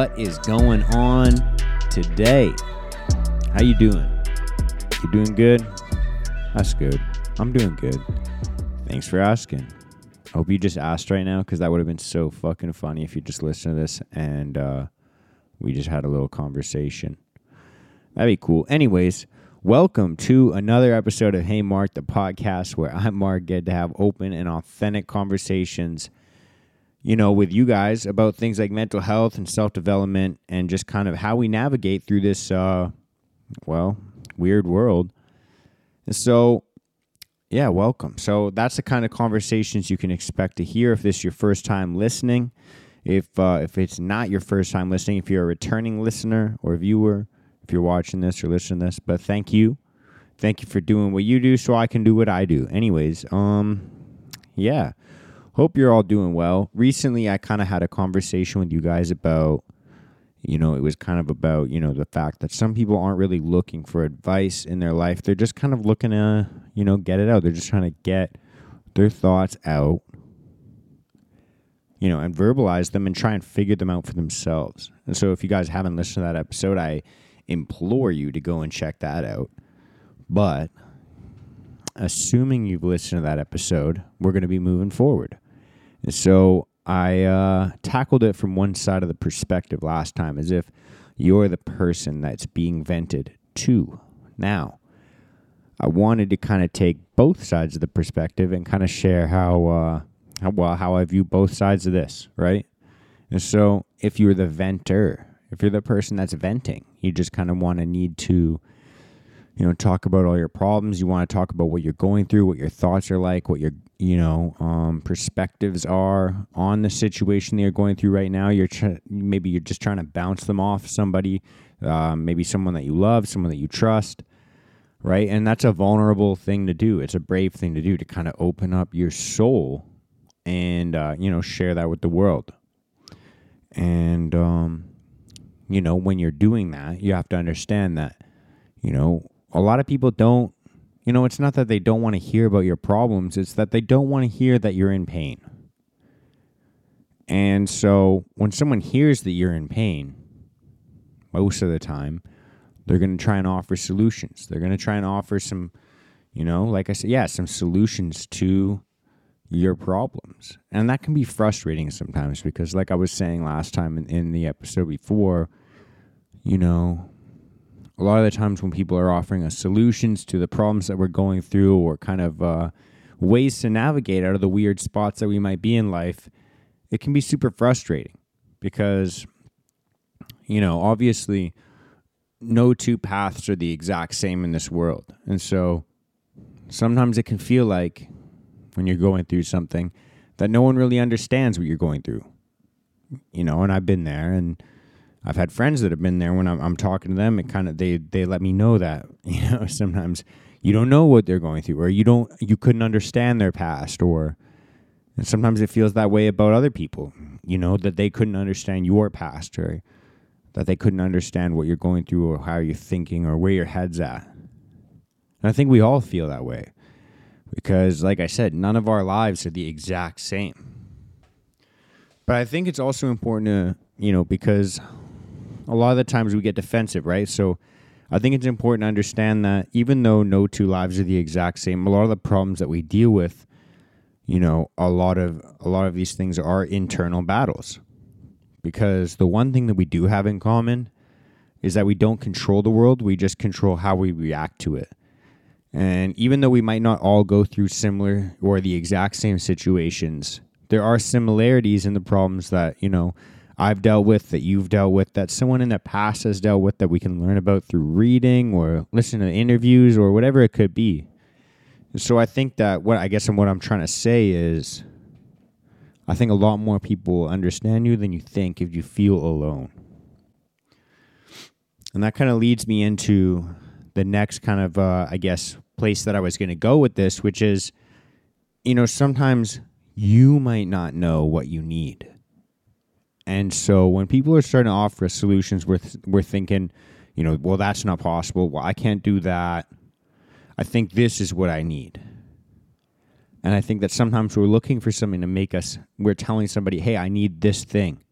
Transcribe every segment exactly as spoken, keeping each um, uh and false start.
what is going on today. How you doing? You doing good? That's good. I'm doing good. Thanks for asking. I hope you just asked right now, because that would have been so fucking funny if you just listened to this and uh, we just had a little conversation. That'd be cool. Anyways, welcome to another episode of Hey Mark, the podcast where I'm Mark, get to have open and authentic conversations, you know, with you guys about things like mental health and self-development and just kind of how we navigate through this, uh, well, weird world. And so, yeah, welcome. So that's the kind of conversations you can expect to hear if this is your first time listening. If uh, if it's not your first time listening, if you're a returning listener or viewer, if you're watching this or listening to this, but thank you. Thank you for doing what you do so I can do what I do. Anyways, um, yeah. Hope you're all doing well. Recently, I kind of had a conversation with you guys about, you know, it was kind of about, you know, the fact that some people aren't really looking for advice in their life. They're just kind of looking to, you know, get it out. They're just trying to get their thoughts out, you know, and verbalize them and try and figure them out for themselves. And so if you guys haven't listened to that episode, I implore you to go and check that out. But assuming you've listened to that episode, we're going to be moving forward. And so I uh, tackled it from one side of the perspective last time, as if you're the person that's being vented to. Now, I wanted to kind of take both sides of the perspective and kind of share how, uh, how, well, how I view both sides of this, right? And so if you're the venter, if you're the person that's venting, you just kind of want to need to, you know, talk about all your problems. You want to talk about what you're going through, what your thoughts are like, what your, you know, um, perspectives are on the situation that you're going through right now. You're tr- maybe you're just trying to bounce them off somebody, uh, maybe someone that you love, someone that you trust, right? And that's a vulnerable thing to do. It's a brave thing to do, to kind of open up your soul and, uh, you know, share that with the world. And, um, you know, when you're doing that, you have to understand that, you know, a lot of people don't, you know, it's not that they don't want to hear about your problems. It's that they don't want to hear that you're in pain. And so when someone hears that you're in pain, most of the time, they're going to try and offer solutions. They're going to try and offer some, you know, like I said, yeah, some solutions to your problems. And that can be frustrating sometimes because, like I was saying last time in, in the episode before, you know, a lot of the times when people are offering us solutions to the problems that we're going through or kind of uh, ways to navigate out of the weird spots that we might be in life, it can be super frustrating because, you know, obviously no two paths are the exact same in this world. And so sometimes it can feel like when you're going through something that no one really understands what you're going through, you know, and I've been there, and I've had friends that have been there. When I'm, I'm talking to them, it kind of they they let me know that, you know, sometimes you don't know what they're going through, or you don't you couldn't understand their past, or and sometimes it feels that way about other people, you know, that they couldn't understand your past, or that they couldn't understand what you're going through, or how you're thinking, or where your head's at. And I think we all feel that way because, like I said, none of our lives are the exact same. But I think it's also important to, you know, because a lot of the times we get defensive, right? So I think it's important to understand that even though no two lives are the exact same, a lot of the problems that we deal with, you know, a lot of a lot of these things are internal battles. Because the one thing that we do have in common is that we don't control the world, we just control how we react to it. And even though we might not all go through similar or the exact same situations, there are similarities in the problems that, you know, I've dealt with, that you've dealt with, that someone in the past has dealt with, that we can learn about through reading or listening to interviews or whatever it could be. So I think that what I guess and what I'm trying to say is I think a lot more people understand you than you think if you feel alone. And that kind of leads me into the next kind of, uh, I guess, place that I was going to go with this, which is, you know, sometimes you might not know what you need. And so when people are starting to offer us solutions, we're, th- we're thinking, you know, well, that's not possible. Well, I can't do that. I think this is what I need. And I think that sometimes we're looking for something to make us, we're telling somebody, hey, I need this thing.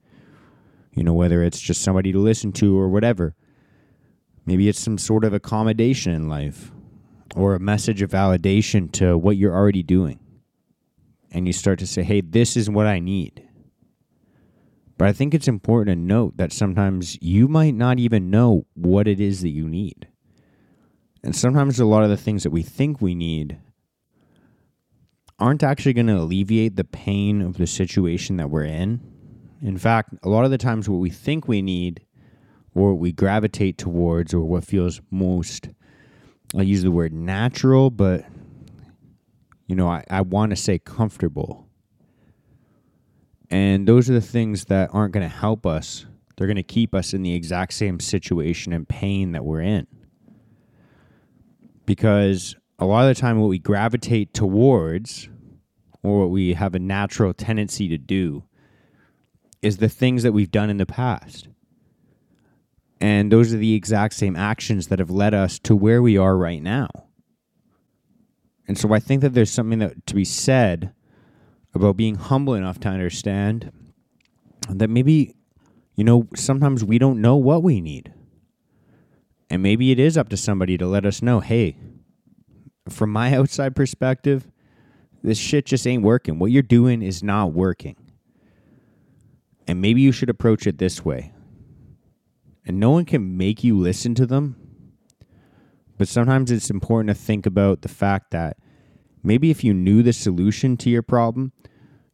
you know, whether it's just somebody to listen to or whatever. Maybe it's some sort of accommodation in life or a message of validation to what you're already doing. And you start to say, hey, this is what I need. But I think it's important to note that sometimes you might not even know what it is that you need. And sometimes a lot of the things that we think we need aren't actually going to alleviate the pain of the situation that we're in. In fact, a lot of the times what we think we need or what we gravitate towards or what feels most, I use the word natural, but, you know, I, I want to say comfortable. And those are the things that aren't going to help us. They're going to keep us in the exact same situation and pain that we're in. Because a lot of the time what we gravitate towards or what we have a natural tendency to do is the things that we've done in the past. And those are the exact same actions that have led us to where we are right now. And so I think that there's something that to be said about being humble enough to understand that maybe, you know, sometimes we don't know what we need. And maybe it is up to somebody to let us know, hey, from my outside perspective, this shit just ain't working. What you're doing is not working. And maybe you should approach it this way. And no one can make you listen to them. But sometimes it's important to think about the fact that maybe if you knew the solution to your problem,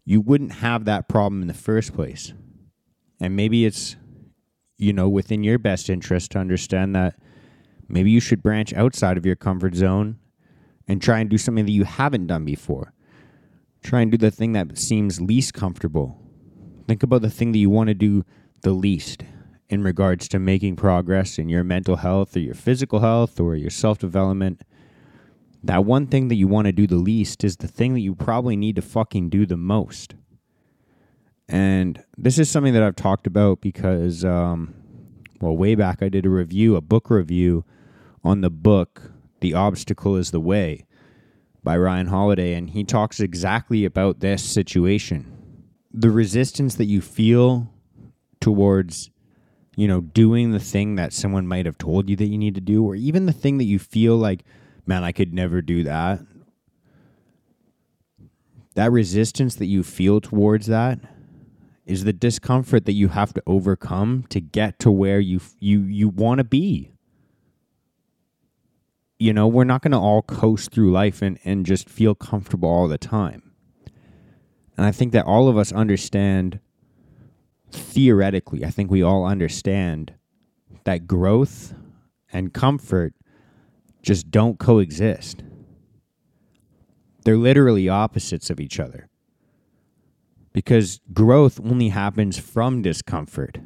you wouldn't have that problem in the first place. And maybe it's, you know, within your best interest to understand that maybe you should branch outside of your comfort zone and try and do something that you haven't done before. Try and do the thing that seems least comfortable. Think about the thing that you want to do the least in regards to making progress in your mental health or your physical health or your self-development. That one thing that you want to do the least is the thing that you probably need to fucking do the most. And this is something that I've talked about because, um, well, way back I did a review, a book review on the book, The Obstacle is the Way by Ryan Holiday. And he talks exactly about this situation. The resistance that you feel towards, you know, doing the thing that someone might have told you that you need to do, or even the thing that you feel like, man, I could never do that. That resistance that you feel towards that is the discomfort that you have to overcome to get to where you you you want to be. You know, we're not going to all coast through life and, and just feel comfortable all the time. And I think that all of us understand, theoretically, I think we all understand that growth and comfort just don't coexist. They're literally opposites of each other. Because growth only happens from discomfort.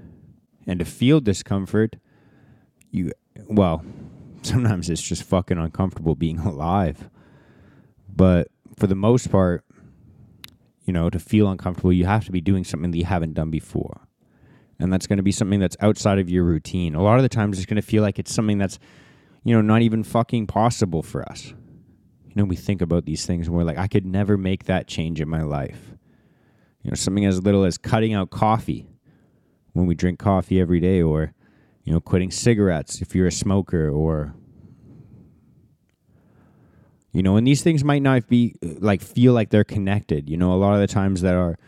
And to feel discomfort, you, well, sometimes it's just fucking uncomfortable being alive. But for the most part, you know, to feel uncomfortable, you have to be doing something that you haven't done before. And that's going to be something that's outside of your routine. A lot of the times it's going to feel like it's something that's, you know, not even fucking possible for us. You know, we think about these things and we're like, I could never make that change in my life. You know, something as little as cutting out coffee when we drink coffee every day, or, you know, quitting cigarettes if you're a smoker, or, you know, and these things might not be like, feel like they're connected. You know, a lot of the times that our,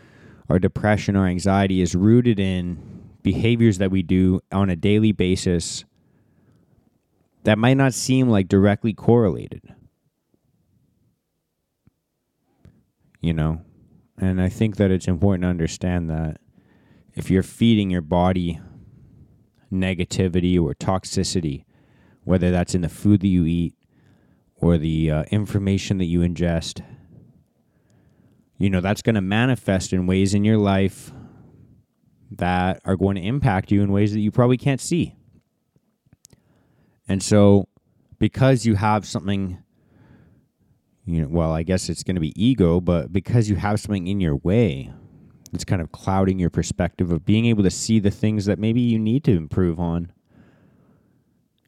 our depression, our anxiety is rooted in behaviors that we do on a daily basis that might not seem like directly correlated, you know? And I think that it's important to understand that if you're feeding your body negativity or toxicity, whether that's in the food that you eat or the uh, information that you ingest, you know, that's going to manifest in ways in your life that are going to impact you in ways that you probably can't see. And so because you have something, you know, well, I guess it's going to be ego, but because you have something in your way, it's kind of clouding your perspective of being able to see the things that maybe you need to improve on.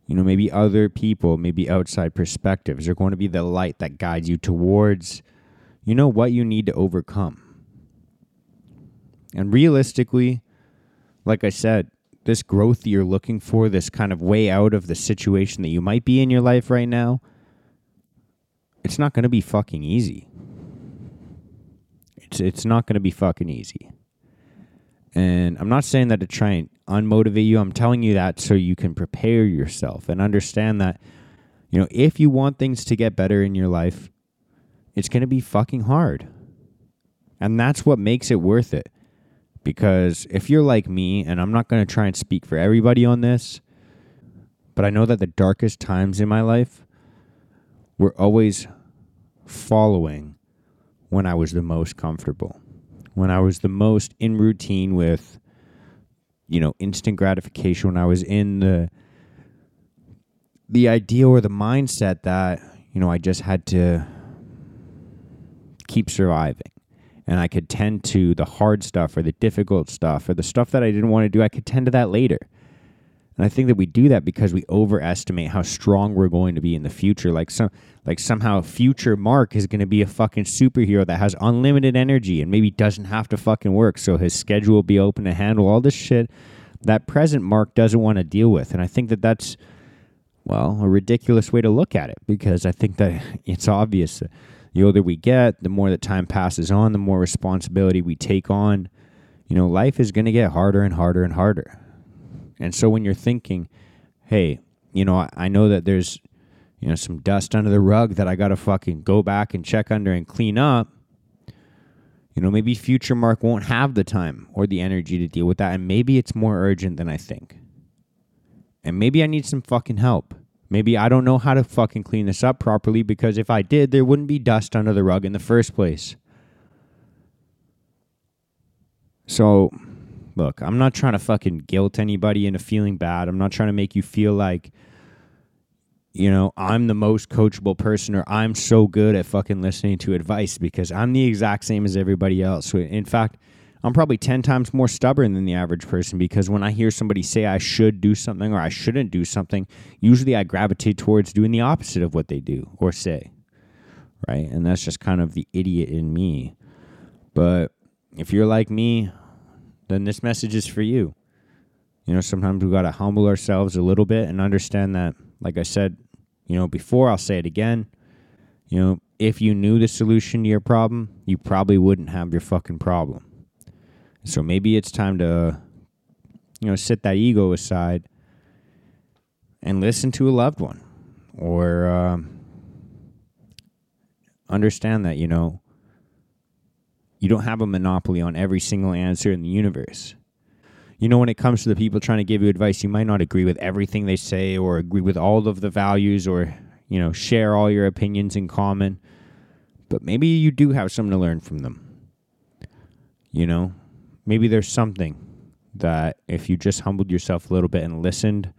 You know, maybe other people, maybe outside perspectives are going to be the light that guides you towards, you know, what you need to overcome. And realistically, like I said, this growth that you're looking for, this kind of way out of the situation that you might be in your life right now, it's not going to be fucking easy. It's it's not going to be fucking easy. And I'm not saying that to try and unmotivate you. I'm telling you that so you can prepare yourself and understand that, you know, if you want things to get better in your life, it's going to be fucking hard. And that's what makes it worth it. Because if you're like me, and I'm not going to try and speak for everybody on this, but I know that the darkest times in my life were always following when I was the most comfortable, when I was the most in routine with, you know, instant gratification, when I was in the the idea or the mindset that, you know, I just had to keep surviving. And I could tend to the hard stuff or the difficult stuff or the stuff that I didn't want to do. I could tend to that later. And I think that we do that because we overestimate how strong we're going to be in the future. Like some, like somehow future Mark is going to be a fucking superhero that has unlimited energy and maybe doesn't have to fucking work. So his schedule will be open to handle all this shit that present Mark doesn't want to deal with. And I think that that's, well, a ridiculous way to look at it, because I think that it's obvious that the older we get, the more that time passes on, the more responsibility we take on. You know, life is going to get harder and harder and harder. And so when you're thinking, hey, you know, I, I know that there's, you know, some dust under the rug that I got to fucking go back and check under and clean up, you know, maybe future Mark won't have the time or the energy to deal with that. And maybe it's more urgent than I think. And maybe I need some fucking help. Maybe I don't know how to fucking clean this up properly, because if I did, there wouldn't be dust under the rug in the first place. So, look, I'm not trying to fucking guilt anybody into feeling bad. I'm not trying to make you feel like, you know, I'm the most coachable person or I'm so good at fucking listening to advice, because I'm the exact same as everybody else. In fact, I'm probably ten times more stubborn than the average person, because when I hear somebody say I should do something or I shouldn't do something, usually I gravitate towards doing the opposite of what they do or say, right? And that's just kind of the idiot in me. But if you're like me, then this message is for you. You know, sometimes we got to humble ourselves a little bit and understand that, like I said, you know, before, I'll say it again, you know, if you knew the solution to your problem, you probably wouldn't have your fucking problem. So maybe it's time to, you know, set that ego aside and listen to a loved one, or um, understand that, you know, you don't have a monopoly on every single answer in the universe. You know, when it comes to the people trying to give you advice, you might not agree with everything they say or agree with all of the values or, you know, share all your opinions in common, but maybe you do have something to learn from them, you know? Maybe there's something that if you just humbled yourself a little bit and listened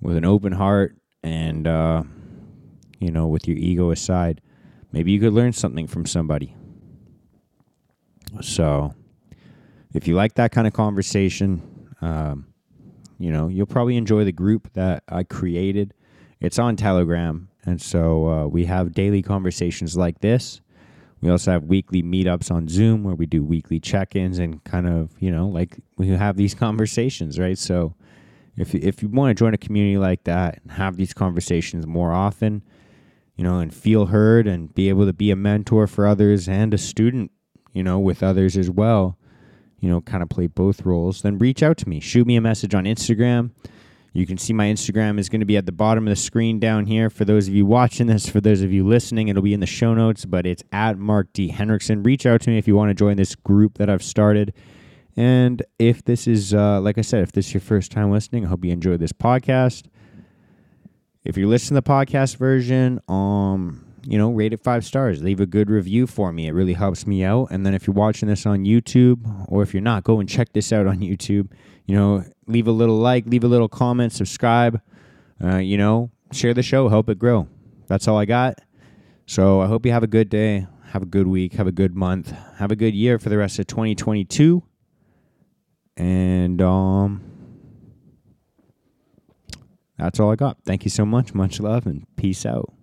with an open heart and, uh, you know, with your ego aside, maybe you could learn something from somebody. So if you like that kind of conversation, um, you know, you'll probably enjoy the group that I created. It's on Telegram. And so uh, we have daily conversations like this. We also have weekly meetups on Zoom where we do weekly check-ins and kind of, you know, like we have these conversations, right? So if if you want to join a community like that and have these conversations more often, you know, and feel heard and be able to be a mentor for others and a student, you know, with others as well, you know, kind of play both roles, then reach out to me. Shoot me a message on Instagram. You can see my Instagram is going to be at the bottom of the screen down here. For those of you watching this, for those of you listening, it'll be in the show notes, but it's at Mark D. Henriksen. Reach out to me if you want to join this group that I've started. And if this is, uh, like I said, if this is your first time listening, I hope you enjoyed this podcast. If you're listening to the podcast version, um, you know, rate it five stars. Leave a good review for me. It really helps me out. And then if you're watching this on YouTube, or if you're not, go and check this out on YouTube. You know, leave a little like, leave a little comment, subscribe, uh, you know, share the show, help it grow. That's all I got. So I hope you have a good day, have a good week, have a good month, have a good year for the rest of twenty twenty-two. And um, that's all I got. Thank you so much. Much love and peace out.